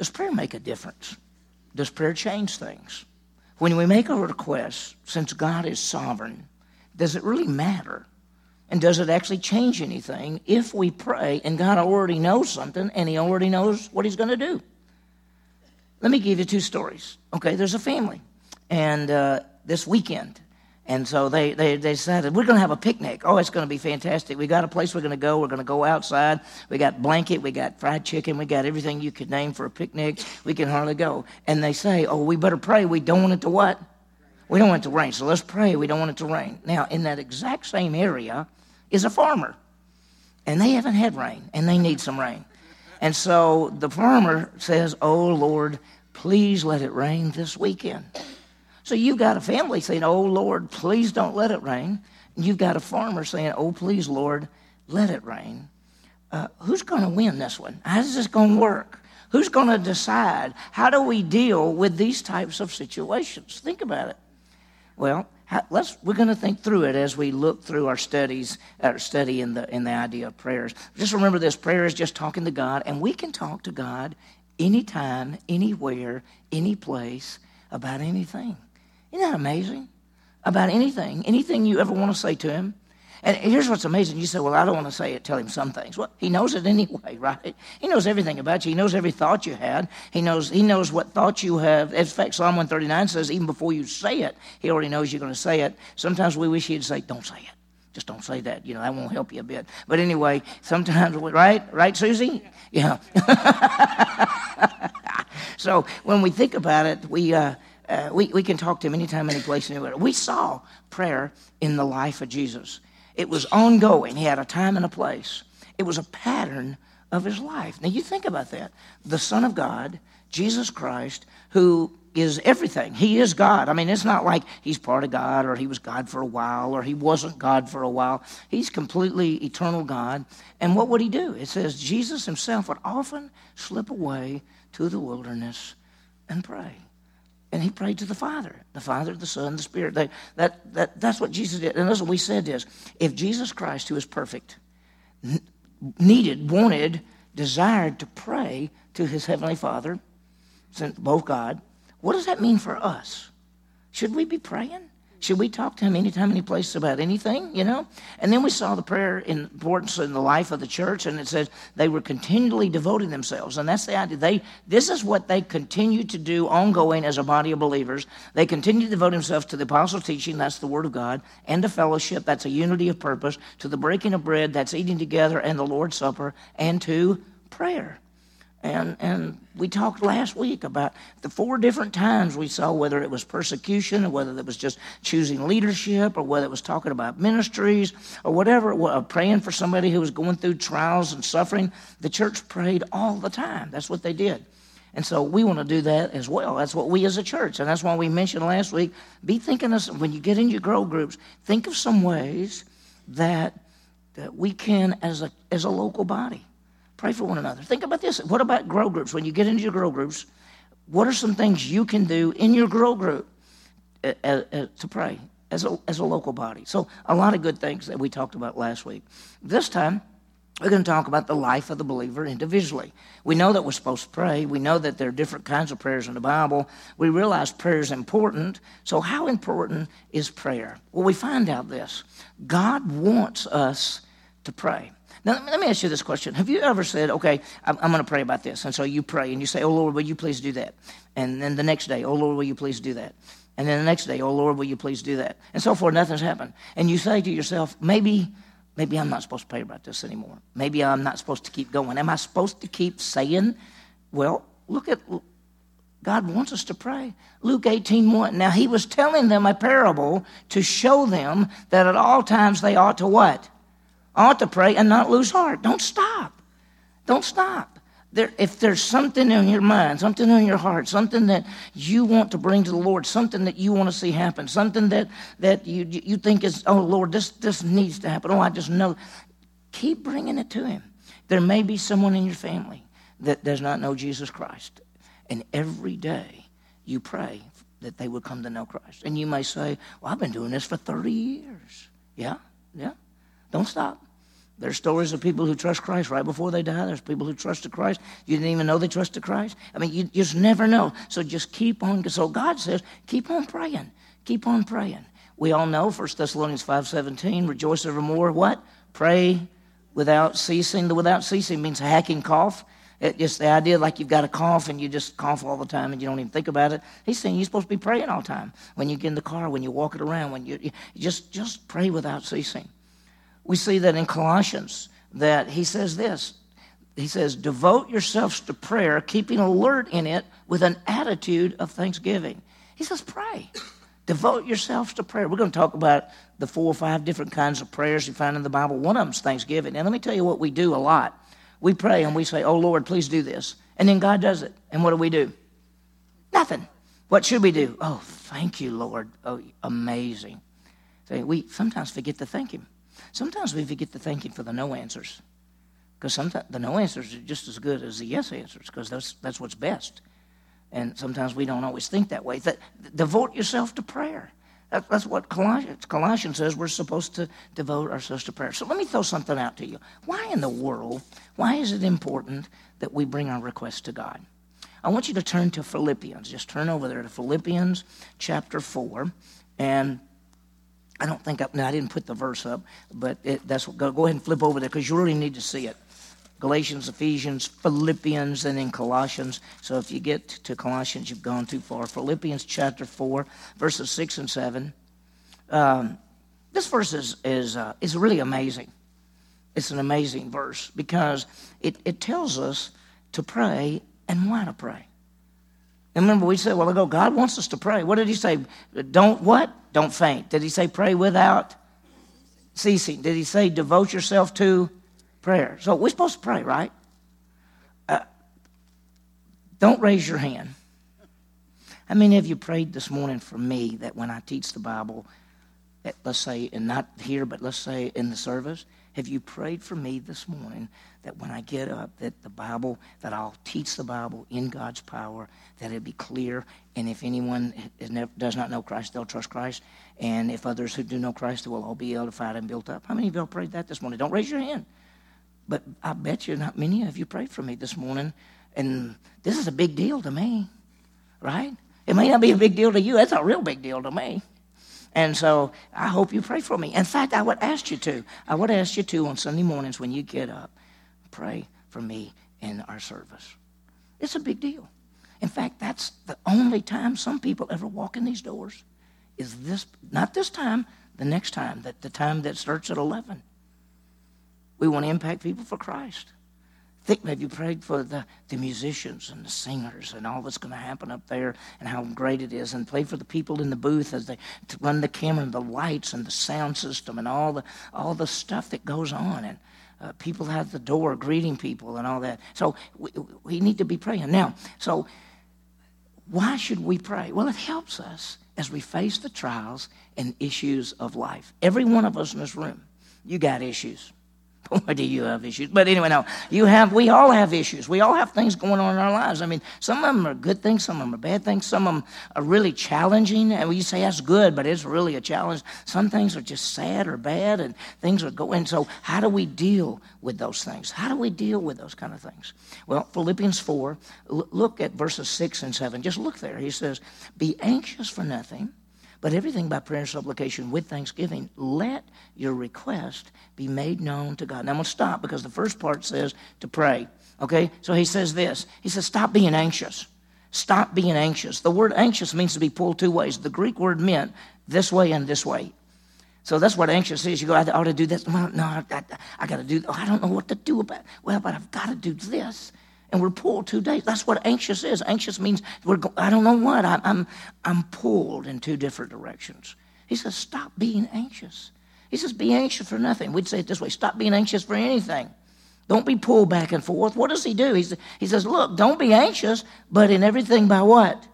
Does prayer make a difference? Does prayer change things? When we make a request, since God is sovereign, does it really matter? And does it actually change anything if we pray and God already knows something and he already knows what he's going to do? Let me give you two stories. Okay, there's a family, and this weekend, and so they decided, we're going to have a picnic. Oh, it's going to be fantastic. We got a place we're going to go. We're going to go outside. We got blanket. We got fried chicken. We got everything you could name for a picnic. We can hardly go. And they say, oh, we better pray. We don't want it to what? We don't want it to rain. So let's pray. We don't want it to rain. Now, in that exact same area is a farmer, and they haven't had rain, and they need some rain. And so the farmer says, oh, Lord, please let it rain this weekend. So you've got a family saying, oh, Lord, please don't let it rain. And you've got a farmer saying, oh, please, Lord, let it rain. Who's going to win this one? How's this going to work? Who's going to decide? How do we deal with these types of situations? Think about it. Well, we're going to think through it as we look through our study in the idea of prayers. Just remember this, prayer is just talking to God, and we can talk to God anytime, anywhere, any place, about anything. Isn't that amazing? About anything you ever want to say to him. And here's what's amazing. You say, well, I don't want to say it, tell him some things. Well, he knows it anyway, right? He knows everything about you. He knows every thought you had. He knows what thoughts you have. In fact, Psalm 139 says, even before you say it, he already knows you're going to say it. Sometimes we wish he'd say, don't say it. Just don't say that. You know, that won't help you a bit. But anyway, sometimes, right, Susie? Yeah. So when we think about it, we can talk to him anytime, any place, anywhere. We saw prayer in the life of Jesus. It was ongoing. He had a time and a place. It was a pattern of his life. Now, you think about that. The Son of God, Jesus Christ, who is everything. He is God. I mean, it's not like he's part of God or he was God for a while or he wasn't God for a while. He's completely eternal God. And what would he do? It says Jesus himself would often slip away to the wilderness and pray. And he prayed to the Father, the Son, the Spirit. That's what Jesus did. And listen, we said this. If Jesus Christ, who is perfect, needed, wanted, desired to pray to his Heavenly Father, both God, what does that mean for us? Should we be praying? Should we talk to him anytime, any place about anything, you know? And then we saw the prayer importance in the life of the church, and it says they were continually devoting themselves. And that's the idea. This is what they continue to do ongoing as a body of believers. They continue to devote themselves to the apostles' teaching, that's the word of God, and to fellowship, that's a unity of purpose, to the breaking of bread, that's eating together, and the Lord's Supper, and to prayer. And we talked last week about the four different times we saw, whether it was persecution or whether it was just choosing leadership or whether it was talking about ministries or whatever, or praying for somebody who was going through trials and suffering. The church prayed all the time. That's what they did. And so we want to do that as well. That's what we as a church. And that's why we mentioned last week, be thinking of, when you get in your grow groups, think of some ways that we can, as a local body, pray for one another. Think about this. What about grow groups? When you get into your grow groups, what are some things you can do in your grow group to pray as a local body? So a lot of good things that we talked about last week. This time, we're going to talk about the life of the believer individually. We know that we're supposed to pray. We know that there are different kinds of prayers in the Bible. We realize prayer is important. So how important is prayer? Well, we find out this. God wants us to pray. Now, let me ask you this question. Have you ever said, okay, I'm going to pray about this? And so you pray and you say, oh, Lord, will you please do that? And then the next day, oh, Lord, will you please do that? And then the next day, oh, Lord, will you please do that? And so forth, nothing's happened. And you say to yourself, maybe I'm not supposed to pray about this anymore. Maybe I'm not supposed to keep going. Am I supposed to keep saying? Well, look at God wants us to pray. Luke 18:1. Now, he was telling them a parable to show them that at all times they ought to what? Ought to pray and not lose heart. Don't stop. Don't stop. If there's something in your mind, something in your heart, something that you want to bring to the Lord, something that you want to see happen, something that you think is, oh, Lord, this needs to happen. Oh, I just know. Keep bringing it to him. There may be someone in your family that does not know Jesus Christ, and every day you pray that they would come to know Christ. And you may say, well, I've been doing this for 30 years. Yeah, yeah. Don't stop. There's stories of people who trust Christ right before they die. There's people who trusted Christ. You didn't even know they trusted Christ. I mean, you just never know. So just keep on. So God says, keep on praying. Keep on praying. We all know 1 Thessalonians 5:17, rejoice evermore. What? Pray without ceasing. The without ceasing means a hacking cough. It's just the idea like you've got a cough and you just cough all the time and you don't even think about it. He's saying you're supposed to be praying all the time. When you get in the car, when you're walking around, when you just pray without ceasing. We see that in Colossians that he says this. He says, devote yourselves to prayer, keeping alert in it with an attitude of thanksgiving. He says, pray. Devote yourselves to prayer. We're going to talk about the 4 or 5 different kinds of prayers you find in the Bible. One of them is thanksgiving. And let me tell you what we do a lot. We pray and we say, oh, Lord, please do this. And then God does it. And what do we do? Nothing. What should we do? Oh, thank you, Lord. Oh, amazing. See, we sometimes forget to thank him. Sometimes we forget to thank him for the no answers, because sometimes the no answers are just as good as the yes answers, because that's what's best. And sometimes we don't always think that way. Devote yourself to prayer. That's what Colossians says we're supposed to devote ourselves to prayer. So let me throw something out to you. Why in the world, why is it important that we bring our requests to God? I want you to turn to Philippians. Just turn over there to Philippians chapter 4. And I don't think, I didn't put the verse up, but that's what, go ahead and flip over there because you really need to see it. Galatians, Ephesians, Philippians, and then Colossians. So if you get to Colossians, you've gone too far. Philippians chapter 4, verses 6 and 7. This verse is really amazing. It's an amazing verse because it tells us to pray and why to pray. And remember, we said a while ago, God wants us to pray. What did he say? Don't what? Don't faint. Did he say pray without ceasing? Did he say devote yourself to prayer? So we're supposed to pray, right? Don't raise your hand. How many of you prayed this morning for me that when I teach the Bible, that let's say, and not here, but let's say in the service, have you prayed for me this morning that when I get up, that the Bible, that I'll teach the Bible in God's power, that it be clear, and if anyone does not know Christ, they'll trust Christ, and if others who do know Christ, they will all be edified and built up. How many of y'all prayed that this morning? Don't raise your hand. But I bet you not many of you prayed for me this morning, and this is a big deal to me, right? It may not be a big deal to you. That's a real big deal to me. And so I hope you pray for me. In fact, I would ask you to. I would ask you to on Sunday mornings when you get up, pray for me in our service. It's a big deal. In fact, that's the only time some people ever walk in these doors is this, not this time, the next time, that the time that starts at 11. We want to impact people for Christ. Think maybe you prayed for the musicians and the singers and all that's going to happen up there and how great it is, and pray for the people in the booth as they run the camera and the lights and the sound system and all the stuff that goes on, and people at the door greeting people and all that. So we need to be praying. Now, so why should we pray? Well, it helps us as we face the trials and issues of life. Every one of us in this room, you got issues. Boy, do you have issues. But anyway, no, you have. We all have issues. We all have things going on in our lives. I mean, some of them are good things. Some of them are bad things. Some of them are really challenging. And you say that's good, but it's really a challenge. Some things are just sad or bad, and things are going. So how do we deal with those things? How do we deal with those kind of things? Well, Philippians 4, look at verses 6 and 7. Just look there. He says, be anxious for nothing, but everything by prayer and supplication with thanksgiving, let your request be made known to God. Now, I'm going to stop because the first part says to pray, okay? So he says this. He says, stop being anxious. Stop being anxious. The word anxious means to be pulled two ways. The Greek word meant this way and this way. So that's what anxious is. You go, I ought to do this. Well, no, I got to do, I don't know what to do about it. Well, but I've got to do this. And we're pulled 2 days. That's what anxious is. Anxious means I don't know what. I'm pulled in 2 different directions. He says, stop being anxious. He says, be anxious for nothing. We'd say it this way. Stop being anxious for anything. Don't be pulled back and forth. What does he do? He says, look, don't be anxious, but in everything by what?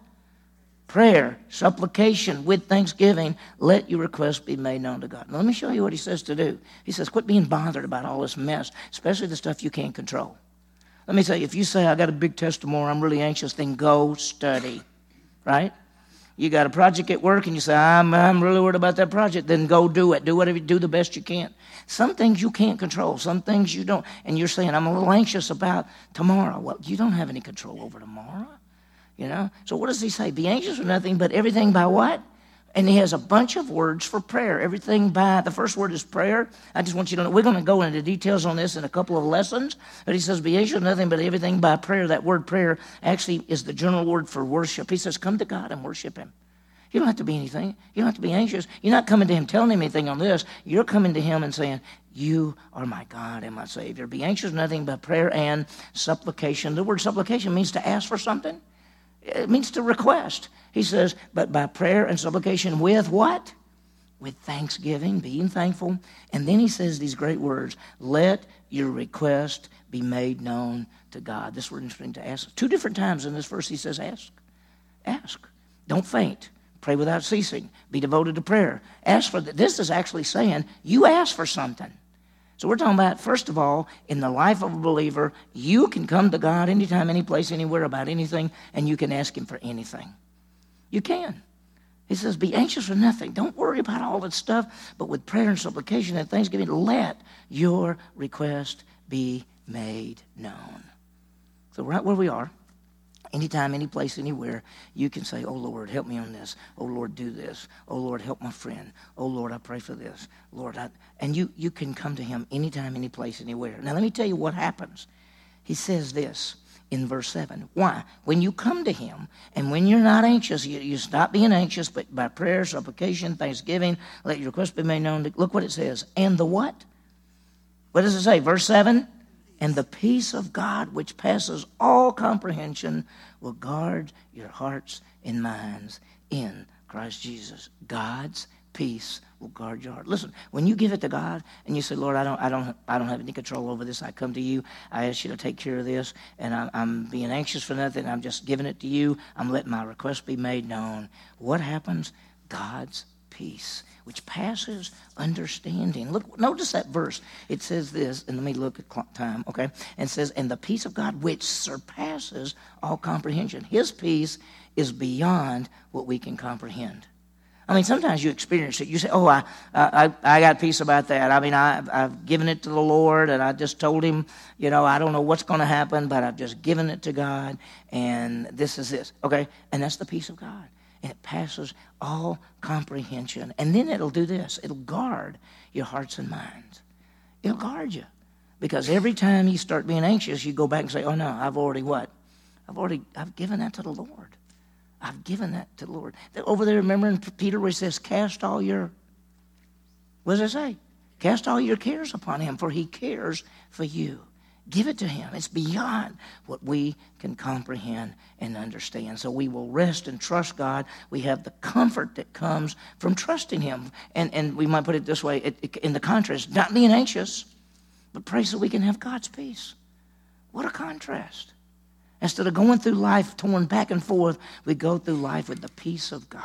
Prayer, supplication, with thanksgiving, let your requests be made known to God. Now, let me show you what he says to do. He says, quit being bothered about all this mess, especially the stuff you can't control. Let me say, if you say, I got a big test tomorrow, I'm really anxious, then go study, right? You got a project at work and you say, I'm really worried about that project, then go do it. Do whatever you do the best you can. Some things you can't control. Some things you don't. And you're saying, I'm a little anxious about tomorrow. Well, you don't have any control over tomorrow, you know. So what does he say? Be anxious for nothing, but everything by what? And he has a bunch of words for prayer. Everything by, the first word is prayer. I just want you to know, we're going to go into details on this in a couple of lessons. But he says, be anxious for nothing, but everything by prayer. That word prayer actually is the general word for worship. He says, come to God and worship him. You don't have to be anything. You don't have to be anxious. You're not coming to him telling him anything on this. You're coming to him and saying, you are my God and my Savior. Be anxious for nothing but prayer and supplication. The word supplication means to ask for something. It means to request. He says, but by prayer and supplication with what? With thanksgiving, being thankful. And then he says these great words, let your request be made known to God. This word is interesting to ask. Two different times in this verse he says ask. Ask. Don't faint. Pray without ceasing. Be devoted to prayer. Ask for this is actually saying you ask for something. So we're talking about, first of all, in the life of a believer, you can come to God anytime, any place, anywhere about anything, and you can ask him for anything. You can. He says, be anxious for nothing. Don't worry about all that stuff, but with prayer and supplication and thanksgiving, let your request be made known. So right where we are, anytime, any place, anywhere, you can say, oh, Lord, help me on this. Oh, Lord, do this. Oh, Lord, help my friend. Oh, Lord, I pray for this. Lord, and you can come to him anytime, any place, anywhere. Now, let me tell you what happens. He says this in verse 7. Why? When you come to him and when you're not anxious, you stop being anxious, but by prayer, supplication, thanksgiving, let your request be made known. Look what it says. And the what? What does it say? Verse 7. And the peace of God, which passes all comprehension, will guard your hearts and minds in Christ Jesus. God's peace will guard your heart. Listen, when you give it to God and you say, Lord, I don't have any control over this. I come to you. I ask you to take care of this, and I'm being anxious for nothing. I'm just giving it to you. I'm letting my request be made known. What happens? God's peace, which passes understanding. Look, notice that verse. It says this, and let me look at clock time, okay? And it says, and the peace of God, which surpasses all comprehension. His peace is beyond what we can comprehend. I mean, sometimes you experience it. You say, oh, I got peace about that. I mean, I've given it to the Lord, and I just told him, you know, I don't know what's going to happen, but I've just given it to God, and this is this, okay? And that's the peace of God. And it passes all comprehension. And then it'll do this. It'll guard your hearts and minds. It'll guard you. Because every time you start being anxious, you go back and say, oh, no, I've already what? I've given that to the Lord. I've given that to the Lord. Over there, remember in Peter where it says, what does it say? Cast all your cares upon him, for he cares for you. Give it to him. It's beyond what we can comprehend and understand. So we will rest and trust God. We have the comfort that comes from trusting him. And we might put it this way, in the contrast, not being anxious, but pray so we can have God's peace. What a contrast. Instead of going through life torn back and forth, we go through life with the peace of God.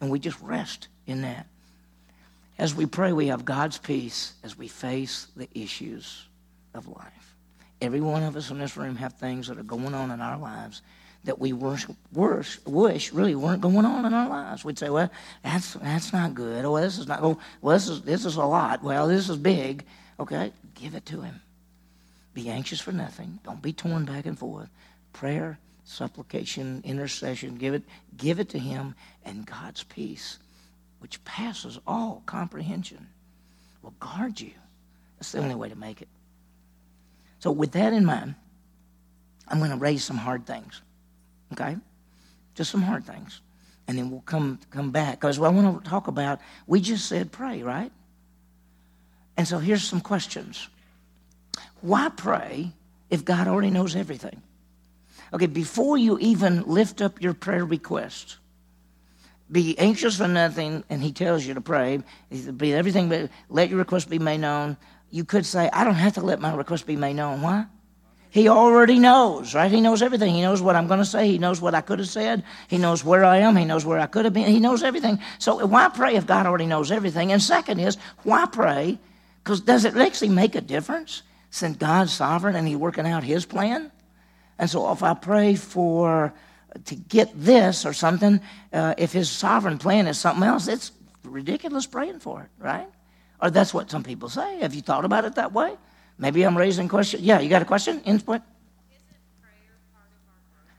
And we just rest in that. As we pray, we have God's peace as we face the issues of life. Every one of us in this room have things that are going on in our lives that we wish really weren't going on in our lives. We'd say, well, that's not good. Oh, this is not good. Well, this is a lot. Well, this is big. Okay, give it to him. Be anxious for nothing. Don't be torn back and forth. Prayer, supplication, intercession, give it to him, and God's peace, which passes all comprehension, will guard you. That's the only way to make it. So with that in mind, I'm going to raise some hard things, okay? Just some hard things. And then we'll come back. Because what I want to talk about, we just said pray, right? And so here's some questions. Why pray if God already knows everything? Okay, before you even lift up your prayer request, be anxious for nothing, and he tells you to pray. Be everything, but let your request be made known. You could say, I don't have to let my request be made known. Why? He already knows, right? He knows everything. He knows what I'm going to say. He knows what I could have said. He knows where I am. He knows where I could have been. He knows everything. So why pray if God already knows everything? And second is, why pray? Because does it actually make a difference since God's sovereign and he's working out his plan? And so if I pray for to get this or something, if his sovereign plan is something else, it's ridiculous praying for it, right? Or that's what some people say. Have you thought about it that way? Maybe I'm raising questions. Yeah, you got a question? Input?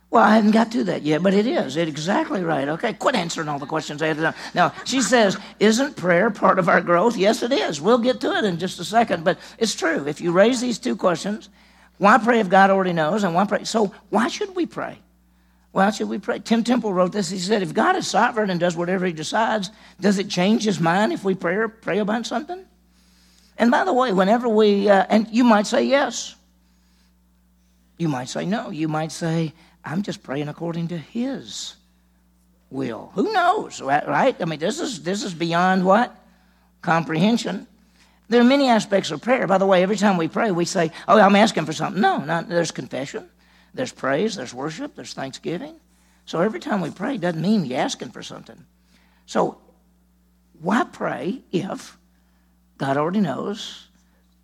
Well, I haven't got to that yet, but it is. It's exactly right. Okay, quit answering all the questions I had to know. Now, she says, isn't prayer part of our growth? Yes, it is. We'll get to it in just a second, but it's true. If you raise these two questions, why pray if God already knows, and why pray? So why should we pray? Why should we pray? Tim Temple wrote this. He said, if God is sovereign and does whatever he decides, does it change his mind if we pray about something? And by the way, whenever we, and you might say yes. You might say no. You might say, I'm just praying according to his will. Who knows, right? I mean, this is beyond what? Comprehension. There are many aspects of prayer. By the way, every time we pray, we say, oh, I'm asking for something. No, there's confession, there's praise, there's worship, there's thanksgiving. So every time we pray doesn't mean you're asking for something. So why pray if God already knows?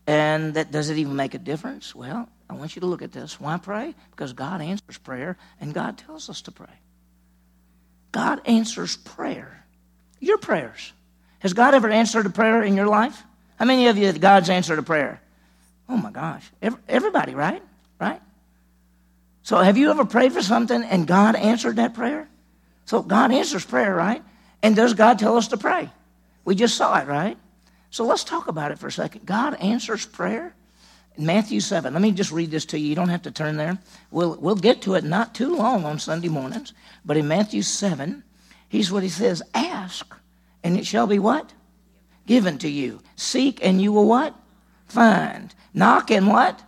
And that does it even make a difference? Well, I want you to look at this. Why pray? Because God answers prayer, and God tells us to pray. God answers prayer. Your prayers. Has God ever answered a prayer in your life? How many of you that God's answered a prayer? Oh, my gosh. Everybody, right? Right? So have you ever prayed for something, and God answered that prayer? So God answers prayer, right? And does God tell us to pray? We just saw it, right? So let's talk about it for a second. God answers prayer. Matthew 7, let me just read this to you. You don't have to turn there. We'll get to it not too long on Sunday mornings. But in Matthew 7, here's what he says. Ask, and it shall be what? Given to you. Seek, and you will what? Find. Knock, and what?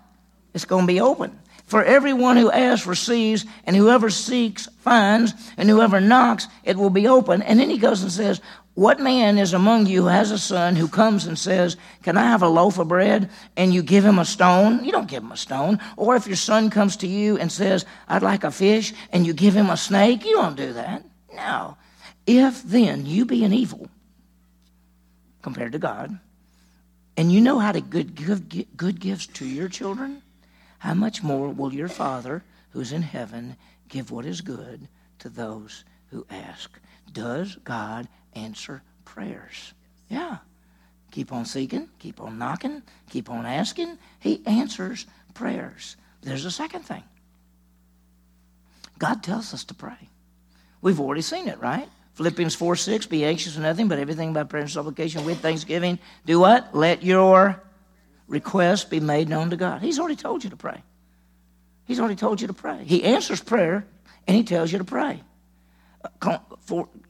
It's going to be open. For everyone who asks receives, and whoever seeks finds, and whoever knocks, it will be open. And then he goes and says, what man is among you who has a son who comes and says, can I have a loaf of bread? And you give him a stone? You don't give him a stone. Or if your son comes to you and says, I'd like a fish, and you give him a snake, you don't do that. No. If then you be an evil compared to God, and you know how to give good gifts to your children, how much more will your Father who's in heaven give what is good to those who ask? Does God answer prayers? Yeah. Keep on seeking, keep on knocking, keep on asking. He answers prayers. There's a second thing. God tells us to pray. We've already seen it, right? Philippians 4:6, be anxious for nothing, but everything by prayer and supplication with thanksgiving. Do what? Let your requests be made known to God. He's already told you to pray. He's already told you to pray. He answers prayer, and he tells you to pray.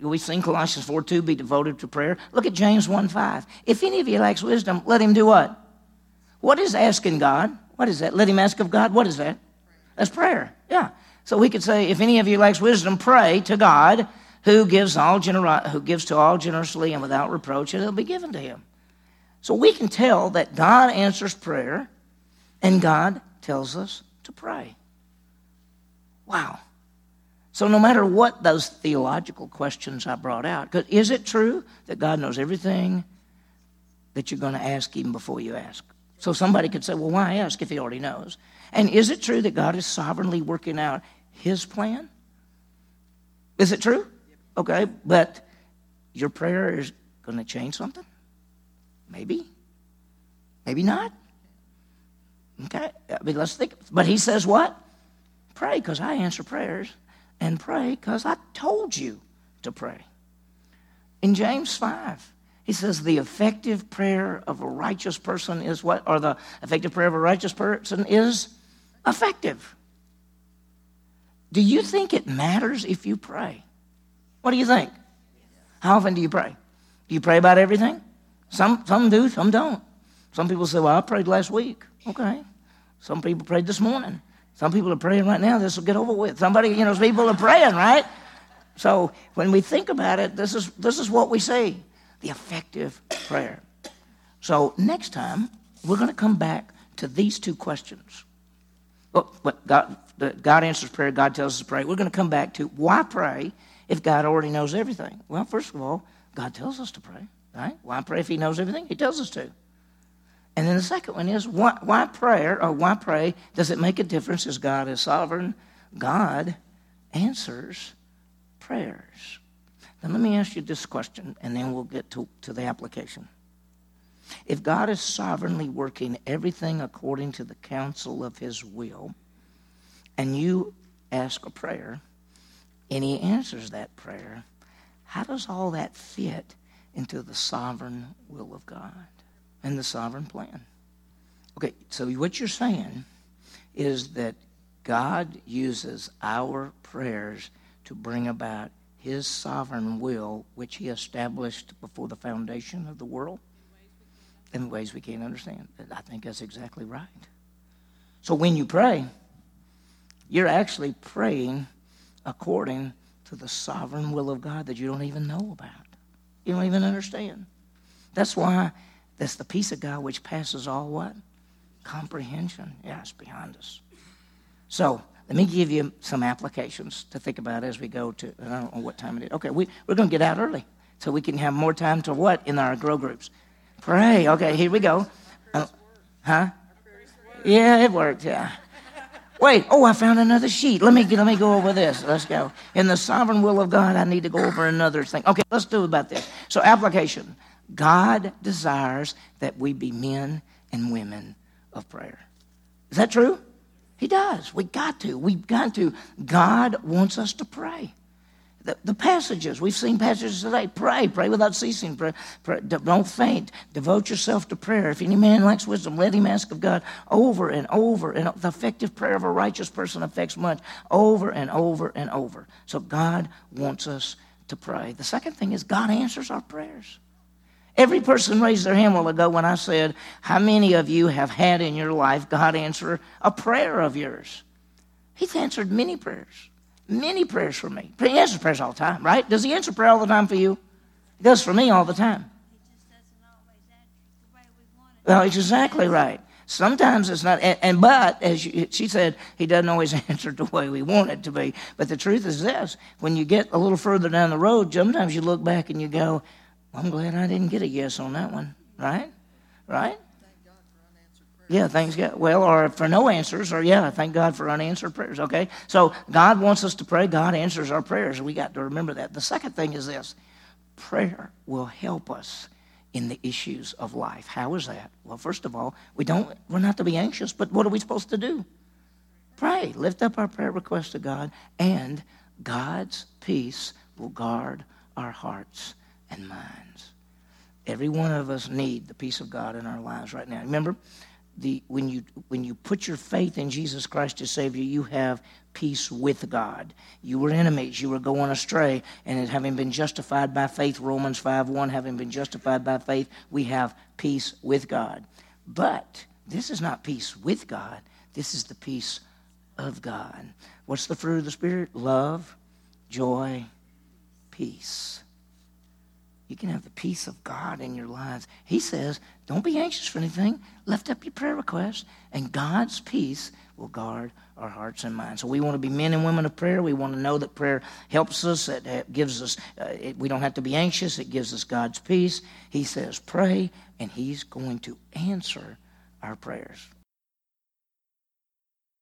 We sing Colossians 4:2, be devoted to prayer. Look at James 1:5. If any of you lacks wisdom, let him do what? What is asking God? What is that? Let him ask of God. What is that? That's prayer. Yeah. So we could say, if any of you lacks wisdom, pray to God who gives to all generously and without reproach, and it'll be given to him. So we can tell that God answers prayer, and God tells us to pray. Wow. So no matter what those theological questions I brought out, because is it true that God knows everything that you're going to ask even before you ask? So somebody could say, well, why ask if he already knows? And is it true that God is sovereignly working out his plan? Is it true? Okay, but your prayer is going to change something? Maybe. Maybe not. Okay, I mean, let's think. But he says what? Pray, because I answer prayers. And pray because I told you to pray. In James 5, he says the effective prayer of a righteous person is what? Or the effective prayer of a righteous person is effective. Do you think it matters if you pray? What do you think? How often do you pray? Do you pray about everything? Some do, some don't. Some people say, well, I prayed last week. Okay. Some people prayed this morning. Some people are praying right now. This will get over with. Somebody, people are praying, right? So when we think about it, this is what we see, the effective prayer. So next time, we're going to come back to these two questions. God answers prayer. God tells us to pray. We're going to come back to why pray if God already knows everything? Well, first of all, God tells us to pray, right? Why pray if he knows everything? He tells us to. And then the second one is, why pray? Does it make a difference as God is sovereign? God answers prayers. Now, let me ask you this question, and then we'll get to the application. If God is sovereignly working everything according to the counsel of his will, and you ask a prayer, and he answers that prayer, how does all that fit into the sovereign will of God and the sovereign plan? Okay, so what you're saying is that God uses our prayers to bring about his sovereign will, which he established before the foundation of the world in ways we can't understand. I think that's exactly right. So when you pray, you're actually praying according to the sovereign will of God that you don't even know about. You don't even understand. That's why that's the peace of God which passes all what? Comprehension. Yeah, it's beyond us. So let me give you some applications to think about as we go to, I don't know what time it is. Okay, we're going to get out early so we can have more time to what in our grow groups? Pray. Okay, here we go. Yeah, it worked, yeah. Wait, I found another sheet. Let me go over this. Let's go. In the sovereign will of God, I need to go over another thing. Okay, let's do about this. So application. God desires that we be men and women of prayer. Is that true? He does. We've got to. God wants us to pray. The passages, we've seen passages today. Pray without ceasing. Pray, don't faint. Devote yourself to prayer. If any man lacks wisdom, let him ask of God over and over. And the effective prayer of a righteous person affects much, over and over and over. So God wants us to pray. The second thing is God answers our prayers. Every person raised their hand a while ago when I said, how many of you have had in your life God answer a prayer of yours? He's answered many prayers. Many prayers for me. He answers prayers all the time, right? Does he answer prayer all the time for you? He does for me all the time. He just doesn't always answer the way we want it. Well, it's exactly right. Sometimes it's not, but as she said, he doesn't always answer the way we want it to be. But the truth is this, when you get a little further down the road, sometimes you look back and you go, I'm glad I didn't get a yes on that one, right? Right? Thank God for unanswered prayers. Yeah, thanks God. Well, or for no answers, or thank God for unanswered prayers, okay? So God wants us to pray. God answers our prayers. We got to remember that. The second thing is this. Prayer will help us in the issues of life. How is that? Well, first of all, we're not to be anxious, but what are we supposed to do? Pray. Lift up our prayer request to God, and God's peace will guard our hearts and minds. Every one of us need the peace of God in our lives right now. Remember, when you put your faith in Jesus Christ as Savior, you have peace with God. You were enemies. You were going astray. And having been justified by faith, Romans 5:1, having been justified by faith, we have peace with God. But this is not peace with God. This is the peace of God. What's the fruit of the Spirit? Love, joy, peace. You can have the peace of God in your lives. He says, don't be anxious for anything. Lift up your prayer requests, and God's peace will guard our hearts and minds. So we want to be men and women of prayer. We want to know that prayer helps us. It gives us, we don't have to be anxious. It gives us God's peace. He says, pray, and he's going to answer our prayers.